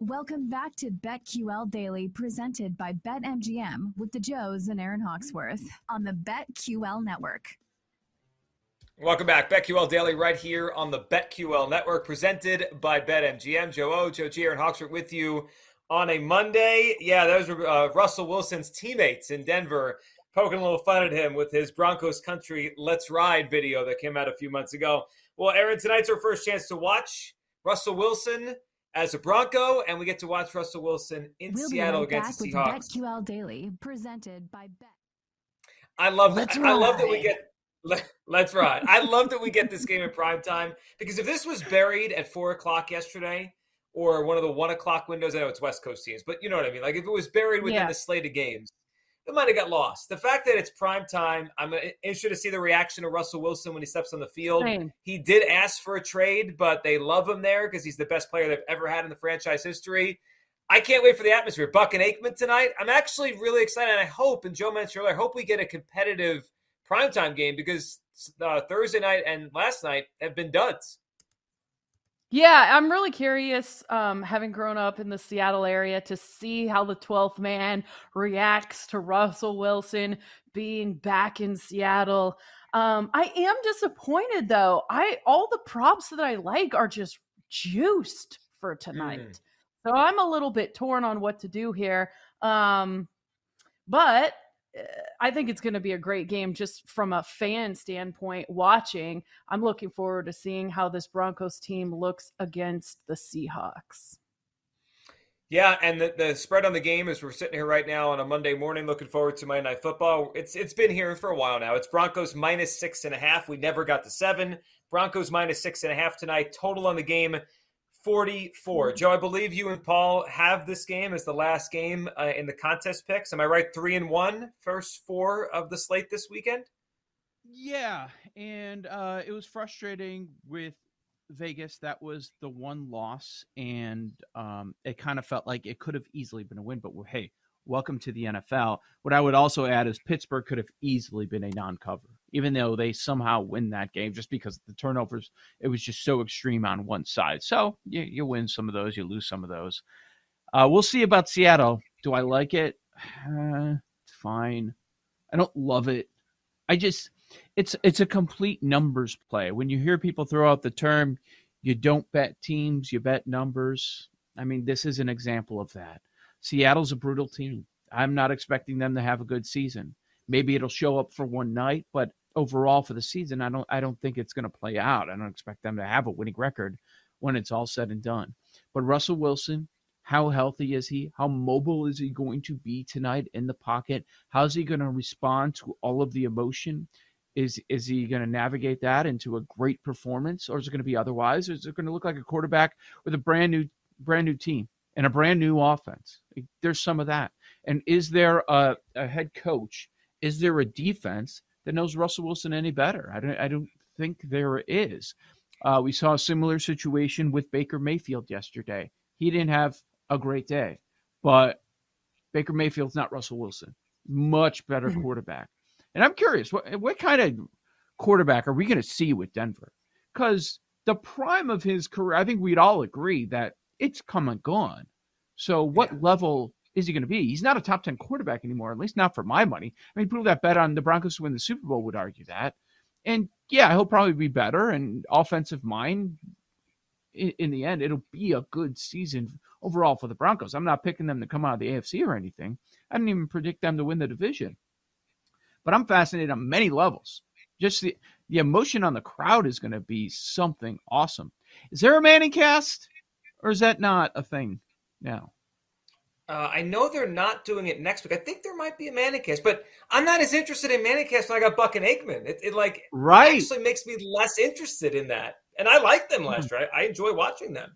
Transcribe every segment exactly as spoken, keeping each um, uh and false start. Welcome back to BetQL Daily, presented by BetMGM with the Joes and Aaron Hawksworth on the BetQL Network. Welcome back. BetQL Daily right here on the BetQL Network, presented by BetMGM. Joe O, Joe G, Aaron Hawksworth with you on a Monday. Yeah, those were uh, Russell Wilson's teammates in Denver poking a little fun at him with his Broncos Country Let's Ride video that came out a few months ago. Well, Aaron, tonight's our first chance to watch Russell Wilson as a Bronco, and we get to watch Russell Wilson in we'll Seattle right against the Seahawks. BetQL Daily, presented by Bet. I love that. I love that we get let, let's ride. I love that we get this game in prime time, because if this was buried at four o'clock yesterday or one of the one o'clock windows, I know it's West Coast teams, but you know what I mean. Like if it was buried within yeah. the slate of games, it might have got lost. The fact that it's prime time, I'm interested to see the reaction of Russell Wilson when he steps on the field. Same. He did ask for a trade, but they love him there because he's the best player they've ever had in the franchise history. I can't wait for the atmosphere. Buck and Aikman tonight. I'm actually really excited, and I hope, and Joe mentioned earlier, I hope we get a competitive primetime game, because uh, Thursday night and last night have been duds. Yeah, I'm really curious, um, having grown up in the Seattle area, to see how the twelfth man reacts to Russell Wilson being back in Seattle. Um, I am disappointed, though. I all the props that I like are just juiced for tonight. Mm. So I'm a little bit torn on what to do here. Um, but I think it's going to be a great game just from a fan standpoint watching. I'm looking forward to seeing how this Broncos team looks against the Seahawks. Yeah, and the, the spread on the game is we're sitting here right now on a Monday morning looking forward to Monday Night Football. It's It's been here for a while now. It's Broncos minus six and a half. We never got to seven. Broncos minus six and a half tonight. Total on the game, forty-four. Joe, I believe you and Paul have this game as the last game uh, in the contest picks. Am I right? Three and one, first four of the slate this weekend? Yeah, and uh, it was frustrating with Vegas. That was the one loss, and um, it kind of felt like it could have easily been a win, but hey, welcome to the N F L. What I would also add is Pittsburgh could have easily been a non-cover, even though they somehow win that game just because the turnovers, it was just so extreme on one side. So you, you win some of those, you lose some of those. Uh, we'll see about Seattle. Do I like it? Uh, it's fine. I don't love it. I just, it's it's a complete numbers play. When you hear people throw out the term, you don't bet teams, you bet numbers. I mean, this is an example of that. Seattle's a brutal team. I'm not expecting them to have a good season. Maybe it'll show up for one night, but overall for the season, I don't I don't think it's going to play out. I don't expect them to have a winning record when it's all said and done. But Russell Wilson, how healthy is he? How mobile is he going to be tonight in the pocket? How's he going to respond to all of the emotion? Is is he going to navigate that into a great performance, or is it going to be otherwise? Or is it going to look like a quarterback with a brand new brand new team and a brand new offense? There's some of that. And is there a, a head coach? Is there a defense that knows Russell Wilson any better? I don't I don't think there is. Uh, we saw a similar situation with Baker Mayfield yesterday. He didn't have a great day, but Baker Mayfield's not Russell Wilson. Much better quarterback. And I'm curious, what, what kind of quarterback are we going to see with Denver? Because the prime of his career, I think we'd all agree that it's come and gone. So what yeah. level is he going to be? He's not a top ten quarterback anymore, at least not for my money. I mean, people that bet on the Broncos to win the Super Bowl would argue that. And yeah, he'll probably be better and offensive mind in, in the end, it'll be a good season overall for the Broncos. I'm not picking them to come out of the A F C or anything. I didn't even predict them to win the division. But I'm fascinated on many levels. Just the, the emotion on the crowd is going to be something awesome. Is there a Manningcast, or is that not a thing now? Uh, I know they're not doing it next week. I think there might be a Manningcast, but I'm not as interested in Manningcast when I got Buck and Aikman. It, it like right. actually makes me less interested in that. And I liked them last hmm. year. I, I enjoy watching them.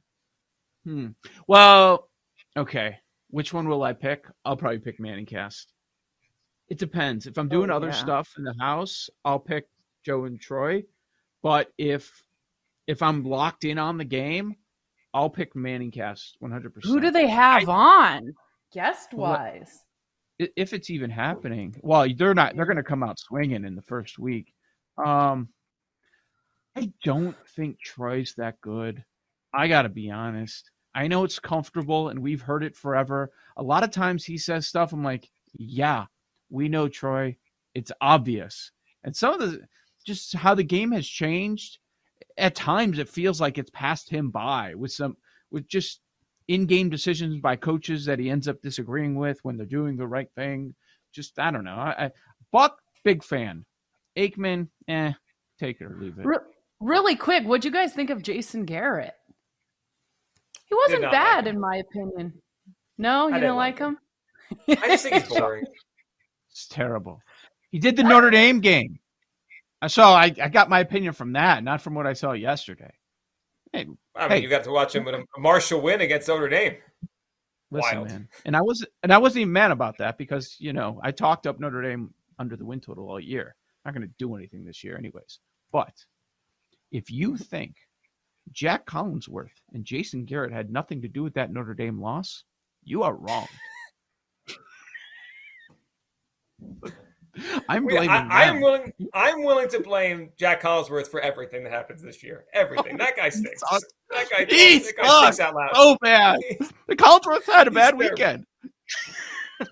Hmm. Well, okay. Which one will I pick? I'll probably pick Manningcast. It depends. If I'm doing oh, other yeah. stuff in the house, I'll pick Joe and Troy. But if if I'm locked in on the game, I'll pick Manningcast one hundred percent. Who do they have I, on guest wise? If it's even happening, well, they're not. They're going to come out swinging in the first week. Um, I don't think Troy's that good. I got to be honest. I know it's comfortable, and we've heard it forever. A lot of times he says stuff, I'm like, yeah. We know, Troy, it's obvious. And some of the just how the game has changed, at times it feels like it's passed him by with some with just in-game decisions by coaches that he ends up disagreeing with when they're doing the right thing. Just, I don't know. I, I, Buck, big fan. Aikman, eh, take it or leave it. Re- really quick, what'd you guys think of Jason Garrett? He wasn't bad, like in my opinion. No, you I didn't like him? him? I just think he's boring. It's terrible. He did the Notre Dame game. So I, I got my opinion from that, not from what I saw yesterday. Hey, I mean, hey. You got to watch him with a Marshall win against Notre Dame. Listen, Wild. Man. And I wasn't and I wasn't even mad about that because, you know, I talked up Notre Dame under the win total all year. Not going to do anything this year anyways. But if you think Jack Collinsworth and Jason Garrett had nothing to do with that Notre Dame loss, you are wrong. I'm blaming. I, I'm willing. I'm willing to blame Jack Collinsworth for everything that happens this year. Everything. Oh, that guy stinks. Awesome. That guy, that guy stinks out loud. Oh man, the Collinsworth had a bad terrible. weekend.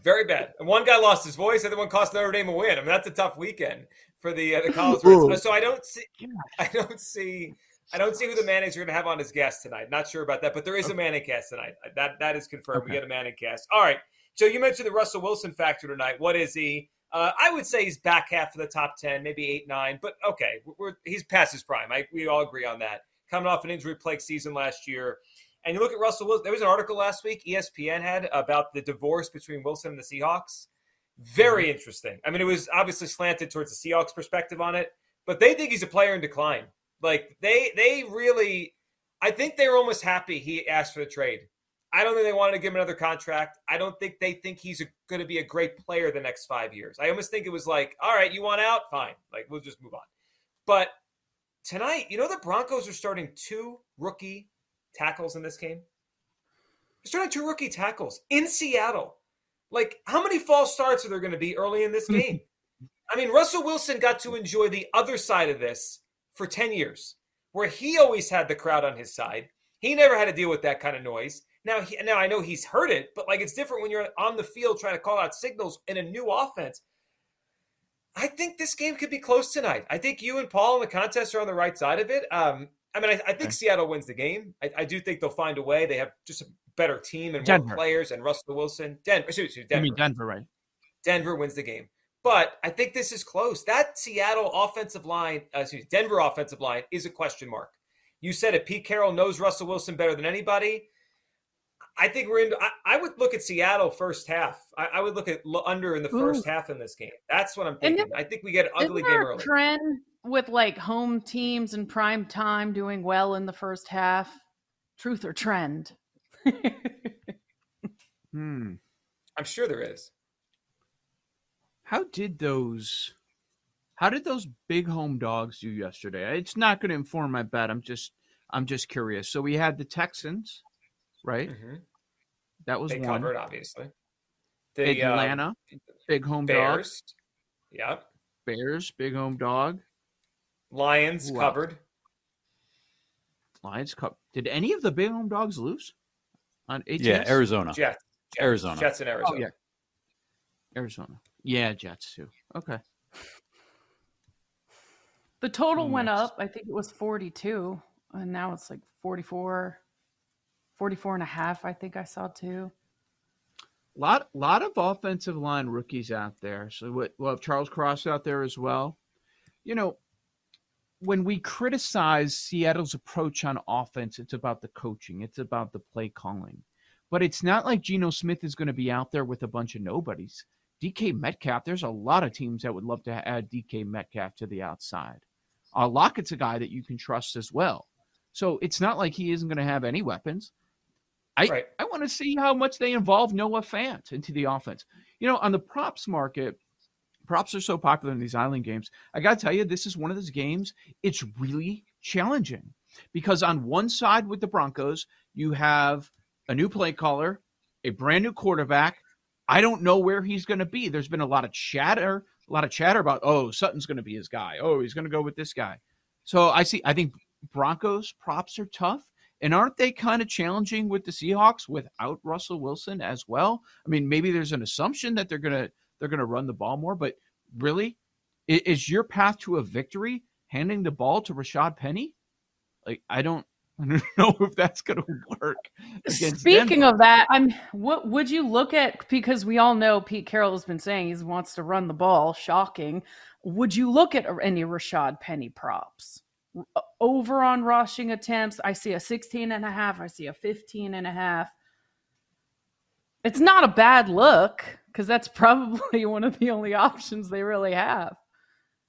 Very bad. And one guy lost his voice, and the other one cost Notre Dame a win. I mean, that's a tough weekend for the uh, the Collinsworth. So I don't see. I don't see. I don't see who the Mannings are going to have on as guest tonight. Not sure about that, but there is okay. a Manningcast tonight. That that is confirmed. Okay. We get a Manningcast. All right. So you mentioned the Russell Wilson factor tonight. What is he? Uh, I would say he's back half of the top ten, maybe eight, nine. But, okay, we're, he's past his prime. I, we all agree on that. Coming off an injury-plagued season last year. And you look at Russell Wilson. There was an article last week E S P N had about the divorce between Wilson and the Seahawks. Very interesting. I mean, it was obviously slanted towards the Seahawks perspective on it. But they think he's a player in decline. Like, they they really – I think they were almost happy he asked for the trade. I don't think they wanted to give him another contract. I don't think they think he's going to be a great player the next five years. I almost think it was like, all right, you want out? Fine. Like, we'll just move on. But tonight, you know the Broncos are starting two rookie tackles in this game? They're starting two rookie tackles in Seattle. Like, how many false starts are there going to be early in this game? I mean, Russell Wilson got to enjoy the other side of this for ten years, where he always had the crowd on his side. He never had to deal with that kind of noise. Now, he, now I know he's heard it, but like it's different when you're on the field trying to call out signals in a new offense. I think this game could be close tonight. I think you and Paul in the contest are on the right side of it. Um, I mean, I, I think Seattle wins the game. I, I do think they'll find a way. They have just a better team and more players and Russell Wilson. Denver, excuse me, Denver. I mean Denver, right? Denver wins the game, but I think this is close. That Seattle offensive line, uh, excuse me, Denver offensive line is a question mark. You said it. Pete Carroll knows Russell Wilson better than anybody. I think we're into. I, I would look at Seattle first half. I, I would look at l- under in the first Ooh. half in this game. That's what I'm thinking. Then, I think we get an ugly game early. Isn't there a trend with like home teams and prime time doing well in the first half? Truth or trend? hmm. I'm sure there is. How did those? How did those big home dogs do yesterday? It's not going to inform my bet. I'm just. I'm just curious. So we had the Texans. Right, mm-hmm. that was they one. covered obviously. The, Atlanta, um, big home Bears. Dog. Yep, Bears, big home dog. Lions Who covered. Else? Lions cup. Did any of the big home dogs lose? On A T S? Yeah, Arizona. Jets. Jets, Arizona, Jets in Arizona. Oh, yeah. Arizona, yeah, Jets too. Okay. The total oh, went nice. up. I think it was forty-two. and now it's like forty-four, forty-four and a half, I think I saw too. A lot, lot of offensive line rookies out there. So we'll have Charles Cross out there as well. You know, when we criticize Seattle's approach on offense, it's about the coaching. It's about the play calling. But it's not like Geno Smith is going to be out there with a bunch of nobodies. D K Metcalf, there's a lot of teams that would love to add D K Metcalf to the outside. Uh, Lockett's a guy that you can trust as well. So it's not like he isn't going to have any weapons. I, right. I want to see how much they involve Noah Fant into the offense. You know, on the props market, props are so popular in these island games. I got to tell you, this is one of those games. It's really challenging because on one side with the Broncos, you have a new play caller, a brand new quarterback. I don't know where he's going to be. There's been a lot of chatter, a lot of chatter about, oh, Sutton's going to be his guy. Oh, he's going to go with this guy. So I see, I think Broncos props are tough. And aren't they kind of challenging with the Seahawks without Russell Wilson as well? I mean, maybe there's an assumption that they're gonna they're gonna run the ball more, but really, is your path to a victory handing the ball to Rashad Penny? Like, I don't, I don't know if that's gonna work. Speaking Denver. Of that, I'm. What would you look at? Because we all know Pete Carroll has been saying he wants to run the ball. Shocking. Would you look at any Rashad Penny props? Over on rushing attempts, I see a sixteen and a half, I see a fifteen and a half. It's not a bad look because that's probably one of the only options they really have.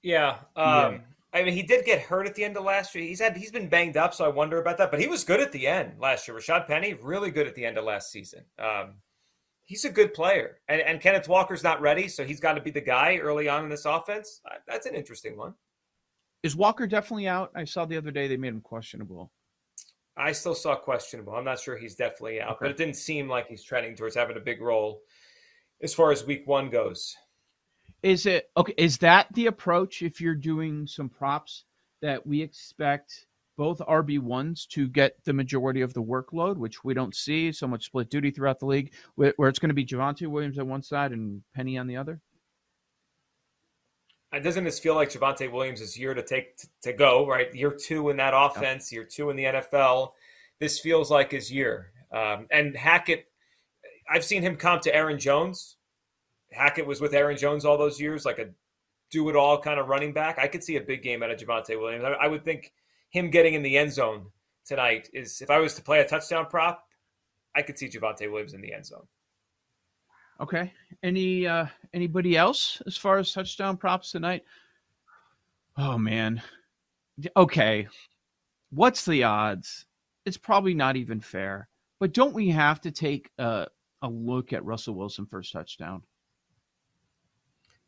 Yeah. Um, yeah. I mean, he did get hurt at the end of last year. He's had, he's been banged up, so I wonder about that, but he was good at the end last year. Rashad Penny, really good at the end of last season. Um, he's a good player, and, and Kenneth Walker's not ready, so he's got to be the guy early on in this offense. That's an interesting one. Is Walker definitely out? I saw the other day they made him questionable. I still saw questionable. I'm not sure he's definitely out, okay. But it didn't seem like he's trending towards having a big role as far as week one goes. Is it okay? Is that the approach if you're doing some props that we expect both R B ones to get the majority of the workload, which we don't see so much split duty throughout the league, where it's going to be Javonte Williams on one side and Penny on the other? And doesn't this feel like Javonte Williams is year to take to, to go, right? Year two in that offense, year two in the N F L. This feels like his year. Um, and Hackett, I've seen him comp to Aaron Jones. Hackett was with Aaron Jones all those years, like a do-it-all kind of running back. I could see a big game out of Javonte Williams. I, I would think him getting in the end zone tonight is, if I was to play a touchdown prop, I could see Javonte Williams in the end zone. Okay. Any uh, anybody else as far as touchdown props tonight? Oh, man. Okay. What's the odds? It's probably not even fair. But don't we have to take a, a look at Russell Wilson first touchdown?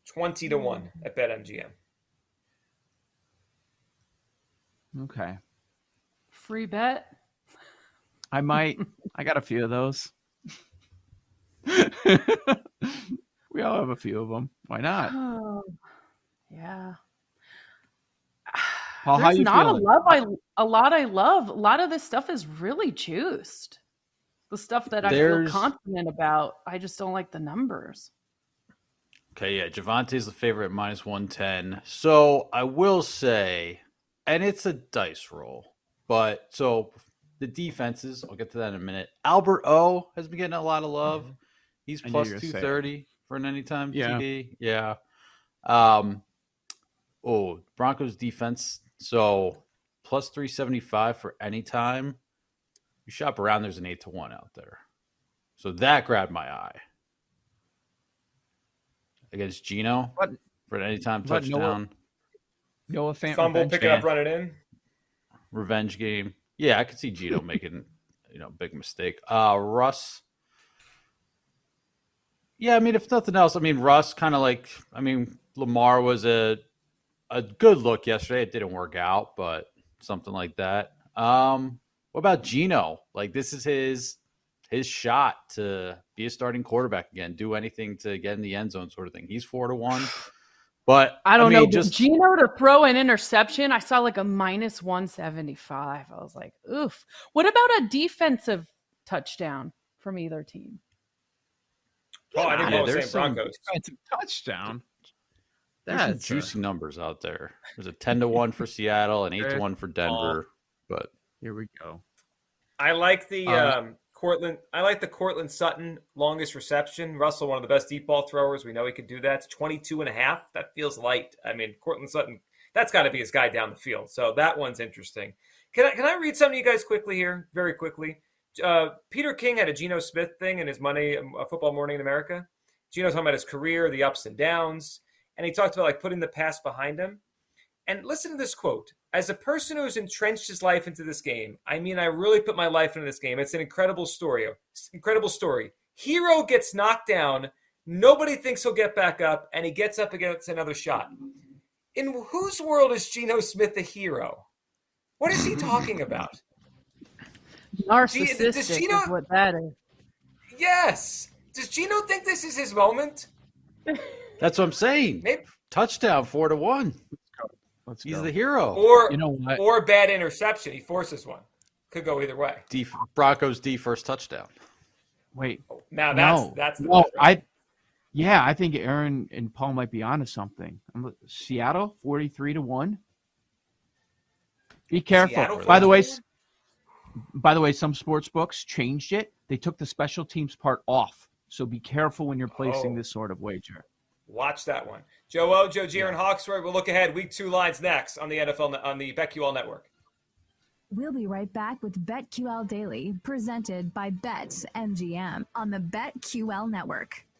twenty to one at BetMGM. Okay. Free bet? I might. I got a few of those. We all have a few of them. Why not? Oh, yeah. Paul, There's how you not feeling? a love I a lot I love. A lot of this stuff is really juiced. The stuff that There's... I feel confident about. I just don't like the numbers. Okay, yeah. Javante's the favorite, minus one ten. So I will say, and it's a dice roll, but so the defenses, I'll get to that in a minute. Albert O has been getting a lot of love. Mm-hmm. He's plus two thirty for an anytime yeah. T D. Yeah. Um, oh, Broncos defense. So plus three seventy-five for anytime. You shop around, there's an eight to one out there. So that grabbed my eye. Against Geno but, for an anytime but touchdown. Noah Fant. Fumble, pick it up, run it in. Revenge game. Yeah, I could see Geno making, you know, big mistake. Uh, Russ. Yeah, I mean, if nothing else, I mean, Russ kind of like, I mean, Lamar was a a good look yesterday. It didn't work out, but something like that. Um, what about Geno? Like, this is his his shot to be a starting quarterback again, do anything to get in the end zone sort of thing. He's four to one. But I don't I mean, know, just Geno to throw an interception. I saw like a minus one seventy-five. I was like, oof. What about a defensive touchdown from either team? Oh, I didn't yeah, know the same Broncos. Touchdown. There's That's some juicy a... numbers out there. There's a ten to one for Seattle and eight to one for Denver. But Here we go. I like the um, um, Courtland. I like the Courtland Sutton longest reception. Russell, one of the best deep ball throwers. We know he could do that. It's twenty-two and a half. That feels light. I mean, Courtland Sutton, that's got to be his guy down the field. So that one's interesting. Can I, can I read some of you guys quickly here? Very quickly. Uh, Peter King had a Geno Smith thing in his Money a Football Morning in America. Geno's talking about his career, the ups and downs. And he talked about like putting the past behind him. And listen to this quote. As a person who has entrenched his life into this game, I mean, I really put my life into this game. It's an incredible story. It's an incredible story. Hero gets knocked down. Nobody thinks he'll get back up. And he gets up against another shot. In whose world is Geno Smith a hero? What is he talking about? Narcissistic does, does Geno, is what that is. Yes. Does Geno think this is his moment? That's what I'm saying. Maybe. Touchdown, four to one. Let's He's go. The hero. Or, you know what? Or bad interception. He forces one. Could go either way. D, Broncos D first touchdown. Wait. Oh, now that's no. that's the no, I Yeah, I think Aaron and Paul might be onto something. I'm, Seattle forty-three to one. Be careful. Seattle, by the way, by the way, some sports books changed it. They took the special teams part off. So be careful when you're placing oh. this sort of wager. Watch that one. Joe O, Joe Gier, and Hawksworth. We'll look ahead. Week two lines next on the N F L on the BetQL Network. We'll be right back with BetQL Daily, presented by BetMGM on the BetQL Network.